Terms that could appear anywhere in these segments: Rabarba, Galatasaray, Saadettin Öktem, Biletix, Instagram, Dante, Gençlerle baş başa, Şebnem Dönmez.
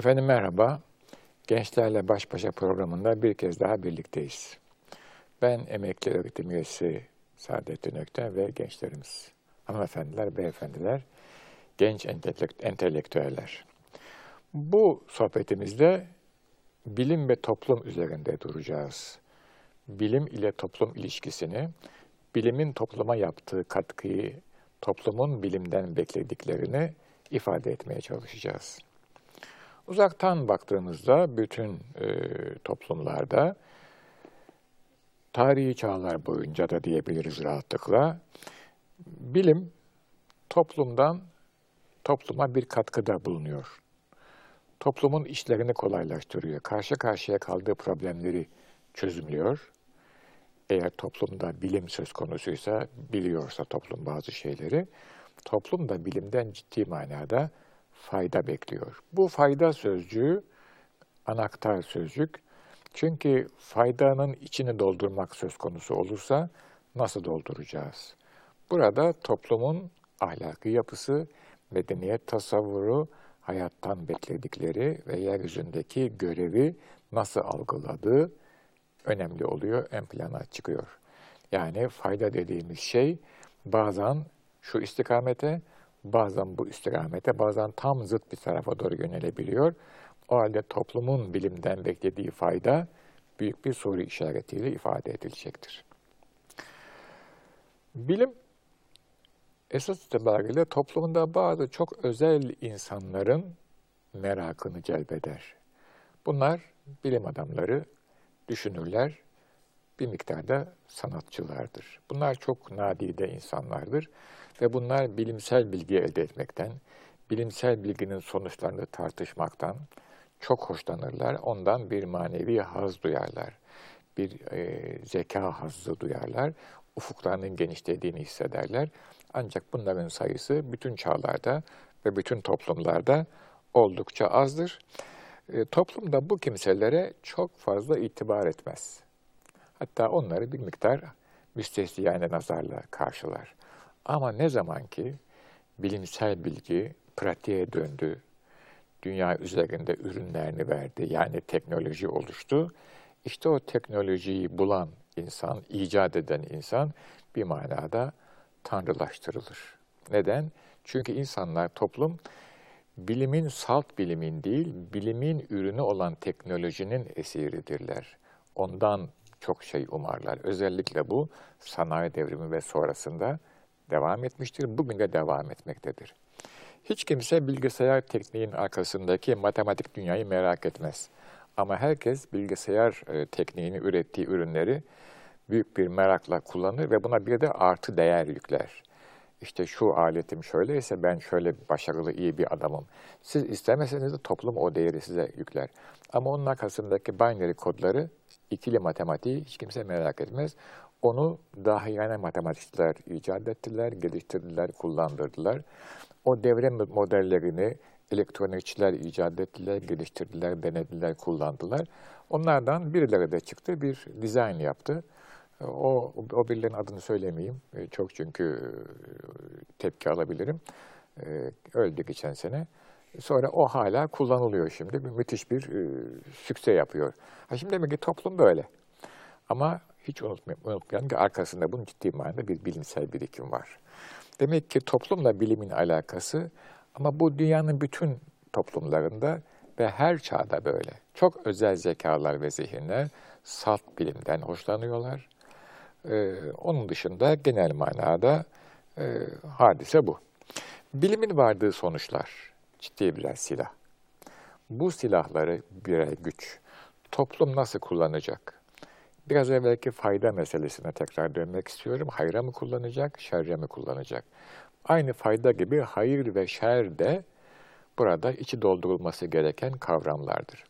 Efendim merhaba, Gençlerle Baş Başa programında bir kez daha birlikteyiz. Ben emekli öğretim üyesi Saadettin Öktem ve gençlerimiz, hanımefendiler, beyefendiler, genç entelektüeller. Bu sohbetimizde bilim ve toplum üzerinde duracağız. Bilim ile toplum ilişkisini, bilimin topluma yaptığı katkıyı, toplumun bilimden beklediklerini ifade etmeye çalışacağız. Uzaktan baktığımızda bütün toplumlarda, tarihi çağlar boyunca da diyebiliriz rahatlıkla, bilim toplumdan topluma bir katkıda bulunuyor. Toplumun işlerini kolaylaştırıyor, karşı karşıya kaldığı problemleri çözümlüyor. Eğer toplumda bilim söz konusuysa, biliyorsa toplum bazı şeyleri, toplum da bilimden ciddi manada fayda bekliyor. Bu fayda sözcüğü anahtar sözcük. Çünkü faydanın içini doldurmak söz konusu olursa nasıl dolduracağız? Burada toplumun ahlaki yapısı, medeniyet tasavvuru, hayattan bekledikleri ve yeryüzündeki görevi nasıl algıladığı önemli oluyor, ön plana çıkıyor. Yani fayda dediğimiz şey bazen şu istikamete, bazen bu istikamete, bazen tam zıt bir tarafa doğru yönelebiliyor. O halde toplumun bilimden beklediği fayda büyük bir soru işaretiyle ifade edilecektir. Bilim esas itibariyle toplumda bazı çok özel insanların merakını celbeder. Bunlar bilim adamları, düşünürler, bir miktarda sanatçılardır. Bunlar çok nadide insanlardır ve bunlar bilimsel bilgi elde etmekten, bilimsel bilginin sonuçlarını tartışmaktan çok hoşlanırlar. Ondan bir manevi haz duyarlar, bir zeka hazzı duyarlar, ufuklarının genişlediğini hissederler. Ancak bunların sayısı bütün çağlarda ve bütün toplumlarda oldukça azdır. Toplumda bu kimselere çok fazla itibar etmez. Hatta onları bir miktar müstehciyane nazarla karşılar. Ama ne zaman ki bilimsel bilgi pratiğe döndü, dünya üzerinde ürünlerini verdi, yani teknoloji oluştu, işte o teknolojiyi bulan insan, icat eden insan bir manada tanrılaştırılır. Neden? Çünkü insanlar, toplum, bilimin, salt bilimin değil, bilimin ürünü olan teknolojinin esiridirler. Ondan çok şey umarlar. Özellikle bu sanayi devrimi ve sonrasında devam etmiştir. Bugün de devam etmektedir. Hiç kimse bilgisayar tekniğinin arkasındaki matematik dünyayı merak etmez. Ama herkes bilgisayar tekniğini ürettiği ürünleri büyük bir merakla kullanır ve buna bir de artı değer yükler. İşte şu aletim şöyleyse ben şöyle başarılı, iyi bir adamım. Siz istemeseniz de toplum o değeri size yükler. Ama onun arkasındaki binary kodları, ikili matematiği hiç kimse merak etmez. Onu dahiyane matematikçiler icat ettiler, geliştirdiler, kullandırdılar. O devre modellerini elektronikçiler icat ettiler, geliştirdiler, denediler, kullandılar. Onlardan birileri de çıktı, bir dizayn yaptı. O birilerinin adını söylemeyeyim. Çok çünkü tepki alabilirim. Öldü geçen sene. Sonra o hala kullanılıyor şimdi. Müthiş bir sükse yapıyor. Şimdi demek ki toplum böyle. Ama hiç unutmayalım ki arkasında bunun ciddi manada bir bilimsel birikim var. Demek ki toplumla bilimin alakası, ama bu dünyanın bütün toplumlarında ve her çağda böyle. Çok özel zekalar ve zihinler salt bilimden hoşlanıyorlar. Onun dışında genel manada hadise bu. Bilimin vardığı sonuçlar ciddi birer silah. Bu silahları birer güç. Toplum nasıl kullanacak? Biraz evvelki fayda meselesine tekrar dönmek istiyorum. Hayra mı kullanacak, şerre mi kullanacak? Aynı fayda gibi hayır ve şer de burada içi doldurulması gereken kavramlardır.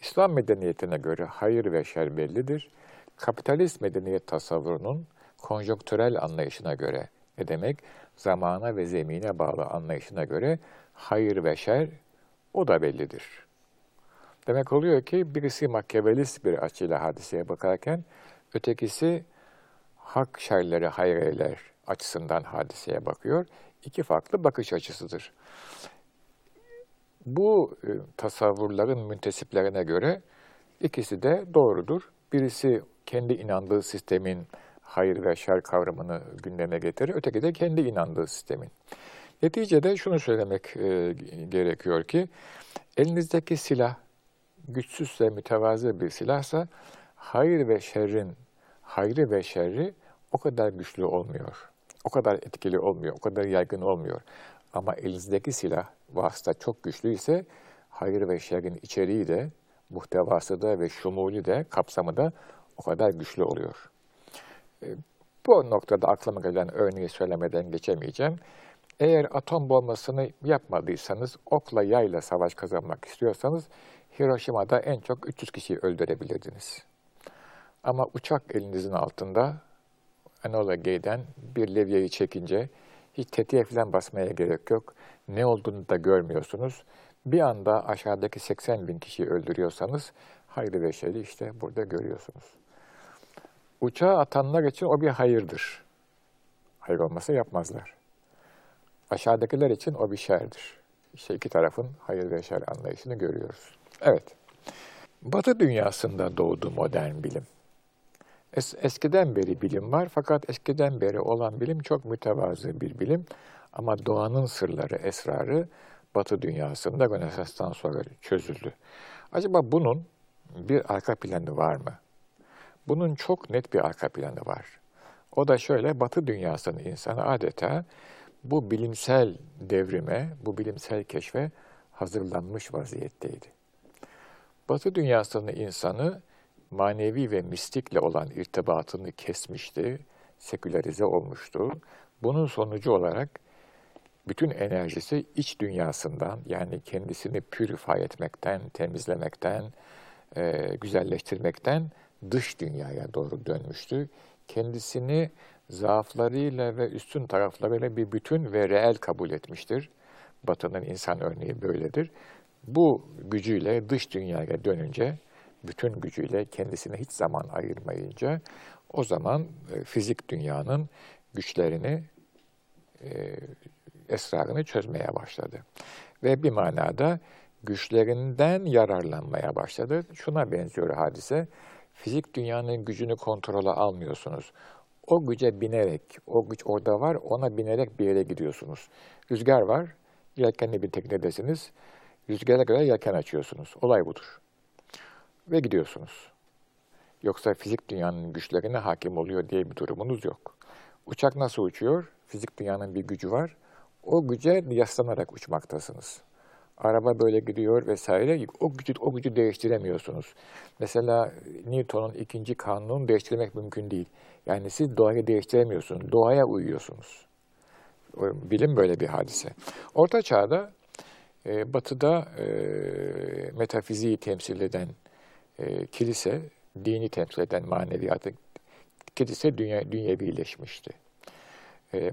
İslam medeniyetine göre hayır ve şer bellidir. Kapitalist medeniyet tasavvurunun konjonktürel anlayışına göre, ne demek? Zamana ve zemine bağlı anlayışına göre hayır ve şer, o da bellidir. Demek oluyor ki birisi makyavelist bir açıyla hadiseye bakarken, ötekisi hak şerleri hayreyler açısından hadiseye bakıyor. İki farklı bakış açısıdır. Bu tasavvurların müntesiplerine göre ikisi de doğrudur. Birisi kendi inandığı sistemin hayır ve şer kavramını gündeme getirir, öteki de kendi inandığı sistemin. Neticede şunu söylemek gerekiyor ki, elinizdeki silah güçsüzse, mütevazı bir silahsa, hayrı ve şerri o kadar güçlü olmuyor, o kadar etkili olmuyor, o kadar yaygın olmuyor. Ama elinizdeki silah, vasıta çok güçlü ise, hayır ve şerrin içeriği de, muhtevası da ve şumuli de, kapsamı da o kadar güçlü oluyor. Bu noktada aklıma gelen örneği söylemeden geçemeyeceğim. Eğer atom bombasını yapmadıysanız, okla yayla savaş kazanmak istiyorsanız, Hiroşima'da en çok 300 kişiyi öldürebilirdiniz. Ama uçak elinizin altında, Enola Gay'den bir levyeyi çekince, hiç tetiğe falan basmaya gerek yok. Ne olduğunu da görmüyorsunuz. Bir anda aşağıdaki 80 bin kişiyi öldürüyorsanız, hayrı ve şerri işte burada görüyorsunuz. Uçağa atanlar için o bir hayırdır. Hayır olmasa yapmazlar. Aşağıdakiler için o bir şerdir. İşte iki tarafın hayır ve şer anlayışını görüyoruz. Evet, Batı dünyasında doğdu modern bilim. Eskiden beri bilim var, fakat eskiden beri olan bilim çok mütevazı bir bilim. Ama doğanın sırları, esrarı Batı dünyasında Rönesans'tan sonra çözüldü. Acaba bunun bir arka planı var mı? Bunun çok net bir arka planı var. O da şöyle, Batı dünyasının insanı adeta bu bilimsel devrime, bu bilimsel keşfe hazırlanmış vaziyetteydi. Batı dünyasının insanı manevi ve mistikle olan irtibatını kesmişti, sekülerize olmuştu. Bunun sonucu olarak bütün enerjisi iç dünyasından, yani kendisini pürify etmekten, temizlemekten, güzelleştirmekten dış dünyaya doğru dönmüştü. Kendisini zaaflarıyla ve üstün taraflarıyla bir bütün ve reel kabul etmiştir. Batı'nın insan örneği böyledir. Bu gücüyle dış dünyaya dönünce, bütün gücüyle kendisine hiç zaman ayırmayınca, o zaman fizik dünyanın güçlerini, esrarını çözmeye başladı. Ve bir manada güçlerinden yararlanmaya başladı. Şuna benziyor hadise, fizik dünyanın gücünü kontrola almıyorsunuz. O güce binerek, o güç orada var, ona binerek bir yere gidiyorsunuz. Rüzgar var, yelkenli bir teknedesiniz, rüzgara göre yelken açıyorsunuz. Olay budur. Ve gidiyorsunuz. Yoksa fizik dünyanın güçlerine hakim oluyor diye bir durumunuz yok. Uçak nasıl uçuyor? Fizik dünyanın bir gücü var. O güce yaslanarak uçmaktasınız. Araba böyle gidiyor vesaire. O gücü değiştiremiyorsunuz. Mesela Newton'un ikinci kanununu değiştirmek mümkün değil. Yani siz doğayı değiştiremiyorsunuz. Doğaya uyuyorsunuz. Bilim böyle bir hadise. Orta çağda Batı'da metafiziği temsil eden kilise, dini temsil eden maneviyatı, kilise dünyevileşmişti.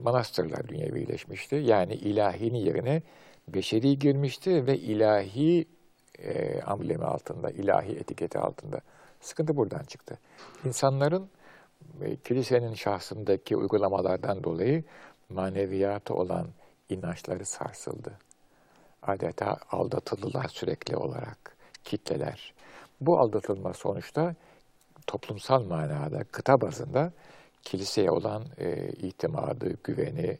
Manastırlar dünyevileşmişti. Yani ilahinin yerine beşeri girmişti ve ilahi amblemi altında, ilahi etiketi altında. Sıkıntı buradan çıktı. İnsanların kilisenin şahsındaki uygulamalardan dolayı maneviyatı olan inançları sarsıldı. Adeta aldatıldılar sürekli olarak, kitleler. Bu aldatılma sonuçta toplumsal manada, kıta bazında kiliseye olan itimadı, güveni,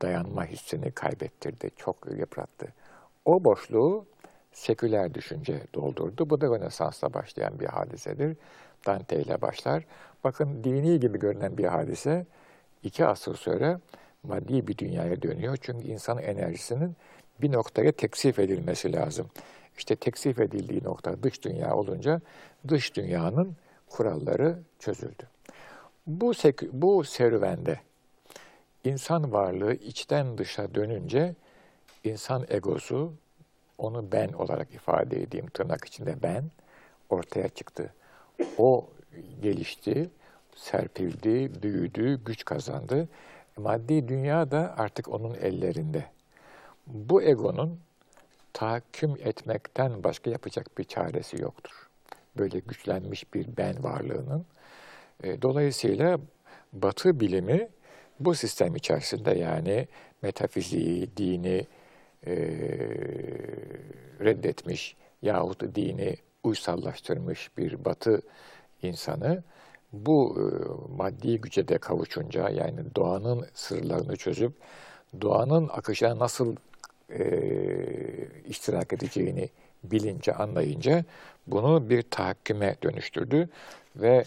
dayanma hissini kaybettirdi, çok yıprattı. O boşluğu seküler düşünce doldurdu. Bu da Rönesans'la başlayan bir hadisedir. Dante ile başlar. Bakın dini gibi görünen bir hadise 2 asır sonra maddi bir dünyaya dönüyor. Çünkü insanın enerjisinin bir noktaya teksif edilmesi lazım. İşte teksif edildiği nokta dış dünya olunca dış dünyanın kuralları çözüldü. Bu serüvende insan varlığı içten dışa dönünce insan egosu, onu ben olarak ifade edeyim tırnak içinde ben, ortaya çıktı. O gelişti, serpildi, büyüdü, güç kazandı. Maddi dünya da artık onun ellerinde. Bu egonun tahakküm etmekten başka yapacak bir çaresi yoktur. Böyle güçlenmiş bir ben varlığının. Dolayısıyla Batı bilimi bu sistem içerisinde, yani metafiziği, dini, reddetmiş yahut dini uysallaştırmış bir Batı insanı bu maddi güce de kavuşunca, yani doğanın sırlarını çözüp doğanın akışına nasıl iştirak edeceğini bilince, anlayınca bunu bir tahakküme dönüştürdü ve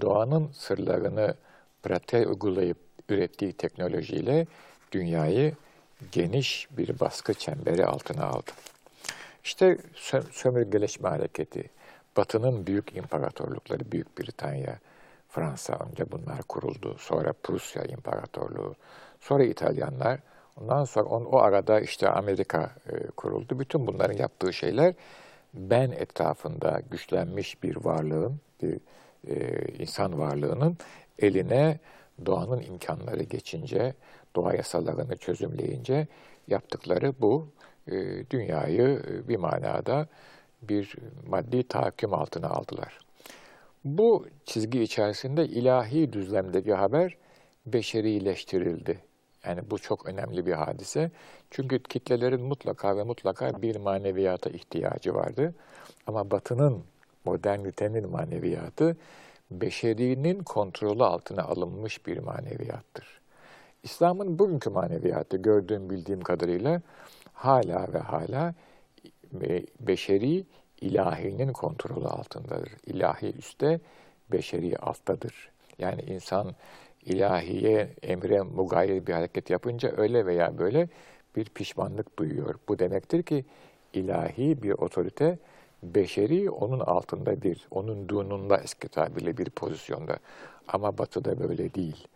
doğanın sırlarını pratiğe uygulayıp ürettiği teknolojiyle dünyayı geniş bir baskı çemberi altına aldı. İşte sömürgeleşme hareketi, Batı'nın büyük imparatorlukları, Büyük Britanya, Fransa, önce bunlar kuruldu. Sonra Prusya İmparatorluğu, sonra İtalyanlar, ondan sonra o arada işte Amerika kuruldu. Bütün bunların yaptığı şeyler, ben etrafında güçlenmiş bir varlığın, bir insan varlığının eline doğanın imkanları geçince, doğa yasalarını çözümleyince yaptıkları bu. Dünyayı bir manada bir maddi tahakküm altına aldılar. Bu çizgi içerisinde ilahi düzlemdeki haber beşerileştirildi. Yani bu çok önemli bir hadise. Çünkü kitlelerin mutlaka ve mutlaka bir maneviyata ihtiyacı vardı. Ama Batı'nın, modernitenin maneviyatı beşerinin kontrolü altına alınmış bir maneviyattır. İslam'ın bugünkü maneviyatı gördüğüm, bildiğim kadarıyla hala ve hala beşeri ilahinin kontrolü altındadır. İlahi üstte, beşeri alttadır. Yani insan ilahiye, emre mugayir bir hareket yapınca öyle veya böyle bir pişmanlık duyuyor. Bu demektir ki ilahi bir otorite, beşeri onun altında bir, onun dununda eski tabirle bir pozisyonda. Ama Batı'da böyle değil.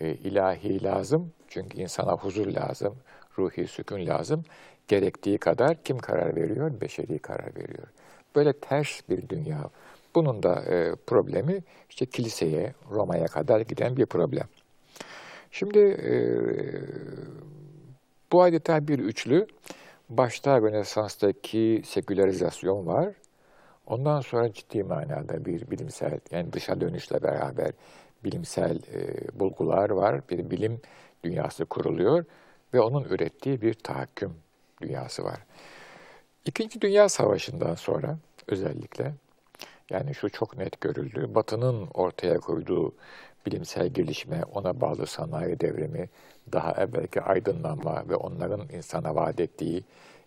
İlahi lazım, çünkü insana huzur lazım, ruhi sükun lazım. Gerektiği kadar kim karar veriyor? Beşeri karar veriyor. Böyle ters bir dünya. Bunun da problemi işte kiliseye, Roma'ya kadar giden bir problem. Şimdi bu adeta bir üçlü. Başta Rönesans'taki sekülerizasyon var. Ondan sonra ciddi manada bir bilimsel, yani dışa dönüşle beraber bilimsel bulgular var. Bir bilim dünyası kuruluyor ve onun ürettiği bir tahakküm dünyası var. İkinci Dünya Savaşı'ndan sonra özellikle, yani şu çok net görüldü, Batı'nın ortaya koyduğu bilimsel gelişme, ona bağlı sanayi devrimi, daha evvelki aydınlanma ve onların insana vaat ettiği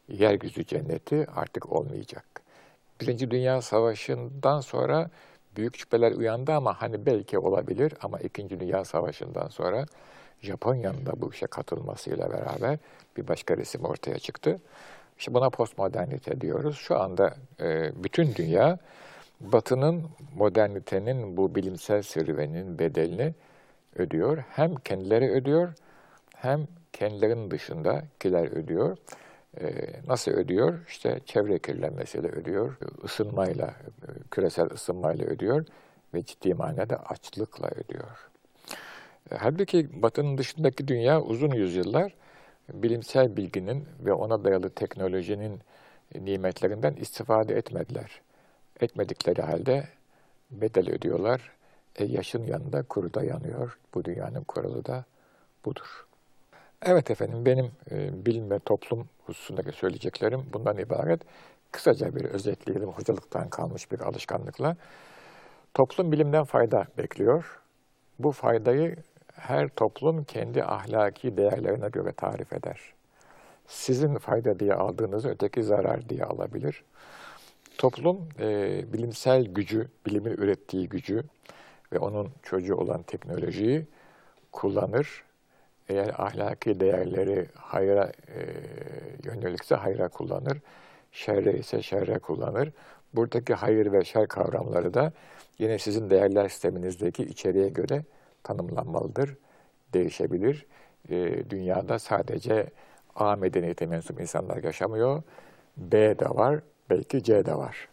yeryüzü cenneti artık olmayacak. Birinci Dünya Savaşı'ndan sonra büyük şüpheler uyandı ama hani belki olabilir, ama İkinci Dünya Savaşı'ndan sonra Japonya'nın da bu işe katılmasıyla beraber bir başka resim ortaya çıktı. İşte buna postmodernite diyoruz. Şu anda bütün dünya Batı'nın, modernitenin bu bilimsel serüvenin bedelini ödüyor. Hem kendileri ödüyor, hem kendilerinin dışındakiler ödüyor. Nasıl ödüyor? İşte çevre kirlenmesiyle ödüyor, ısınmayla, küresel ısınmayla ödüyor ve ciddi manada açlıkla ödüyor. Halbuki Batı'nın dışındaki dünya uzun yüzyıllar bilimsel bilginin ve ona dayalı teknolojinin nimetlerinden istifade etmediler. Etmedikleri halde bedel ödüyorlar. Yaşın yanında kuru da yanıyor. Bu dünyanın kuralı da budur. Evet efendim, benim bilim ve toplum hususundaki söyleyeceklerim bundan ibaret. Kısaca bir özetleyelim, hocalıktan kalmış bir alışkanlıkla. Toplum bilimden fayda bekliyor. Bu faydayı her toplum kendi ahlaki değerlerine göre tarif eder. Sizin fayda diye aldığınızı öteki zarar diye alabilir. Toplum bilimsel gücü, bilimin ürettiği gücü ve onun çocuğu olan teknolojiyi kullanır. Eğer ahlaki değerleri hayra yönelikse hayra kullanır, şerre ise şerre kullanır. Buradaki hayır ve şer kavramları da yine sizin değerler sisteminizdeki içeriğe göre tanımlanmalıdır, değişebilir. Dünyada sadece A medeniyete mensup insanlar yaşamıyor, B de var, belki C de var.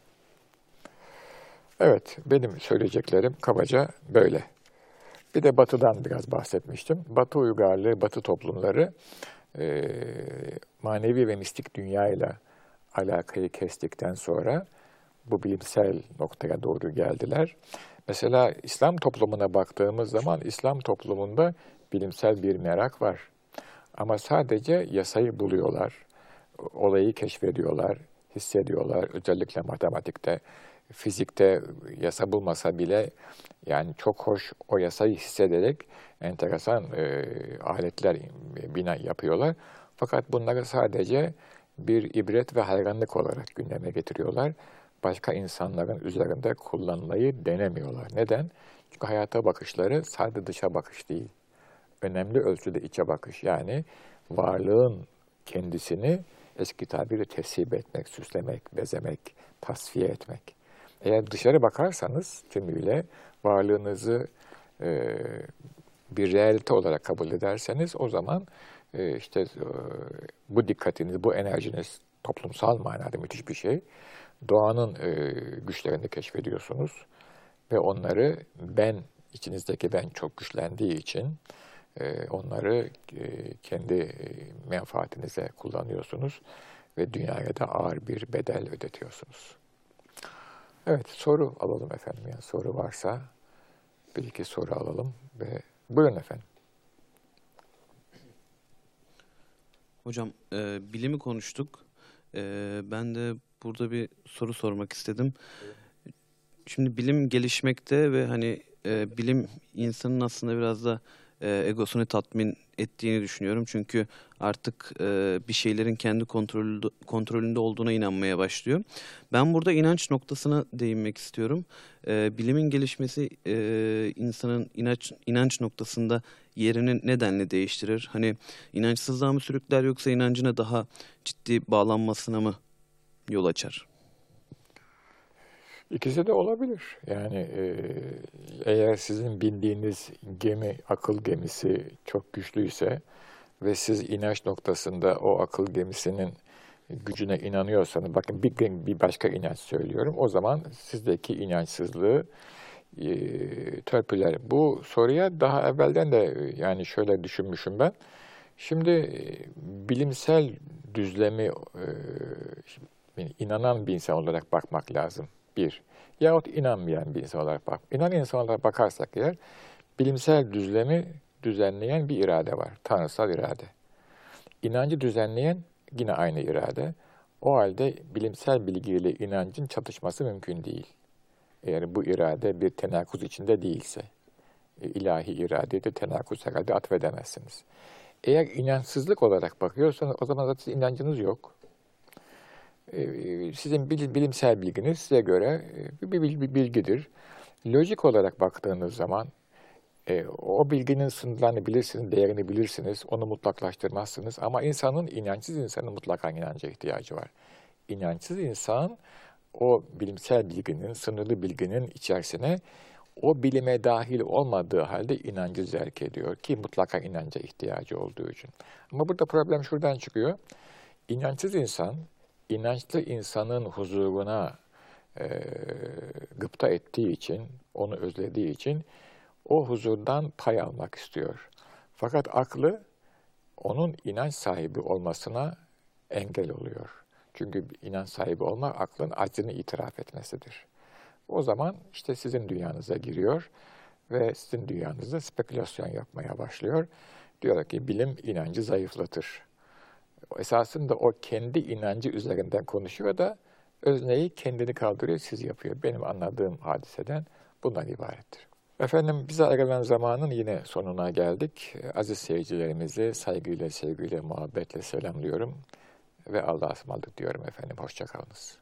Evet, benim söyleyeceklerim kabaca böyle. Bir de Batı'dan biraz bahsetmiştim. Batı uygarlığı, Batı toplumları manevi ve mistik dünyayla alakayı kestikten sonra bu bilimsel noktaya doğru geldiler. Mesela İslam toplumuna baktığımız zaman, İslam toplumunda bilimsel bir merak var. Ama sadece yasayı buluyorlar. olayı keşfediyorlar, hissediyorlar. Özellikle matematikte, fizikte yasa bulmasa bile yani çok hoş o yasayı hissederek enteresan aletler bina yapıyorlar. Fakat bunları sadece bir ibret ve hayranlık olarak gündeme getiriyorlar. Başka insanların üzerinde kullanmayı denemiyorlar. Neden? Çünkü hayata bakışları sadece dışa bakış değil. Önemli ölçüde içe bakış. Yani varlığın kendisini eski tabirle teslim etmek, süslemek, bezemek, tasfiye etmek. Eğer dışarı bakarsanız tümüyle varlığınızı bir realite olarak kabul ederseniz o zaman bu dikkatiniz, bu enerjiniz toplumsal manada müthiş bir şey. Doğanın güçlerini keşfediyorsunuz ve onları içinizdeki ben çok güçlendiği için onları kendi menfaatinize kullanıyorsunuz ve dünyaya da ağır bir bedel ödetiyorsunuz. Evet, soru alalım efendim. Yani soru varsa bir iki soru alalım ve buyurun efendim. Hocam, bilimi konuştuk. Ben de burada bir soru sormak istedim. Şimdi bilim gelişmekte ve hani bilim insanın aslında biraz da egosunu tatmin ettiğini düşünüyorum. Çünkü artık bir şeylerin kendi kontrolünde olduğuna inanmaya başlıyor. Ben burada inanç noktasına değinmek istiyorum. Bilimin gelişmesi insanın inanç noktasında yerini nedenle değiştirir? Hani inançsızlığa mı sürükler yoksa inancına daha ciddi bağlanmasına mı yol açar? İkisi de olabilir. Yani eğer sizin bindiğiniz gemi, akıl gemisi çok güçlüyse ve siz inanç noktasında o akıl gemisinin gücüne inanıyorsanız, bakın bir başka inanç söylüyorum, o zaman sizdeki inançsızlığı törpüler. Bu soruya daha evvelden de yani şöyle düşünmüşüm ben. Şimdi bilimsel düzlemi inanan bir insan olarak bakmak lazım. Bir, yahut inanmayan bir insan olarak bak. İnanan insan olarak bakarsak eğer, bilimsel düzlemi düzenleyen bir irade var, tanrısal irade. İnancı düzenleyen yine aynı irade. O halde bilimsel bilgiyle inancın çatışması mümkün değil. Eğer bu irade bir tenakuz içinde değilse, ilahi iradeye de tenakuz herhalde atfedemezsiniz. Eğer inançsızlık olarak bakıyorsanız o zaman zaten inancınız yok. Sizin bilimsel bilginiz size göre bir bilgidir. Lojik olarak baktığınız zaman o bilginin sınırlarını bilirsiniz, değerini bilirsiniz, onu mutlaklaştırmazsınız. Ama inançsız insanın mutlaka inanca ihtiyacı var. İnançsız insan o bilimsel bilginin, sınırlı bilginin içerisine o bilime dahil olmadığı halde inancı zerk ediyor ki mutlaka inanca ihtiyacı olduğu için. Ama burada problem şuradan çıkıyor. İnançsız insan, İnançlı insanın huzuruna gıpta ettiği için, onu özlediği için o huzurdan pay almak istiyor. Fakat aklı onun inanç sahibi olmasına engel oluyor. Çünkü inanç sahibi olmak aklın aczini itiraf etmesidir. O zaman işte sizin dünyanıza giriyor ve sizin dünyanızda spekülasyon yapmaya başlıyor. Diyor ki bilim inancı zayıflatır. Esasında o kendi inancı üzerinden konuşuyor da özneyi kendini kaldırıyor, siz yapıyor. Benim anladığım hadiseden bundan ibarettir. Efendim, bize ayrılan zamanın yine sonuna geldik. Aziz seyircilerimizi saygıyla, sevgiyle, muhabbetle selamlıyorum ve Allah'a ısmarladık diyorum efendim. Hoşça kalınız.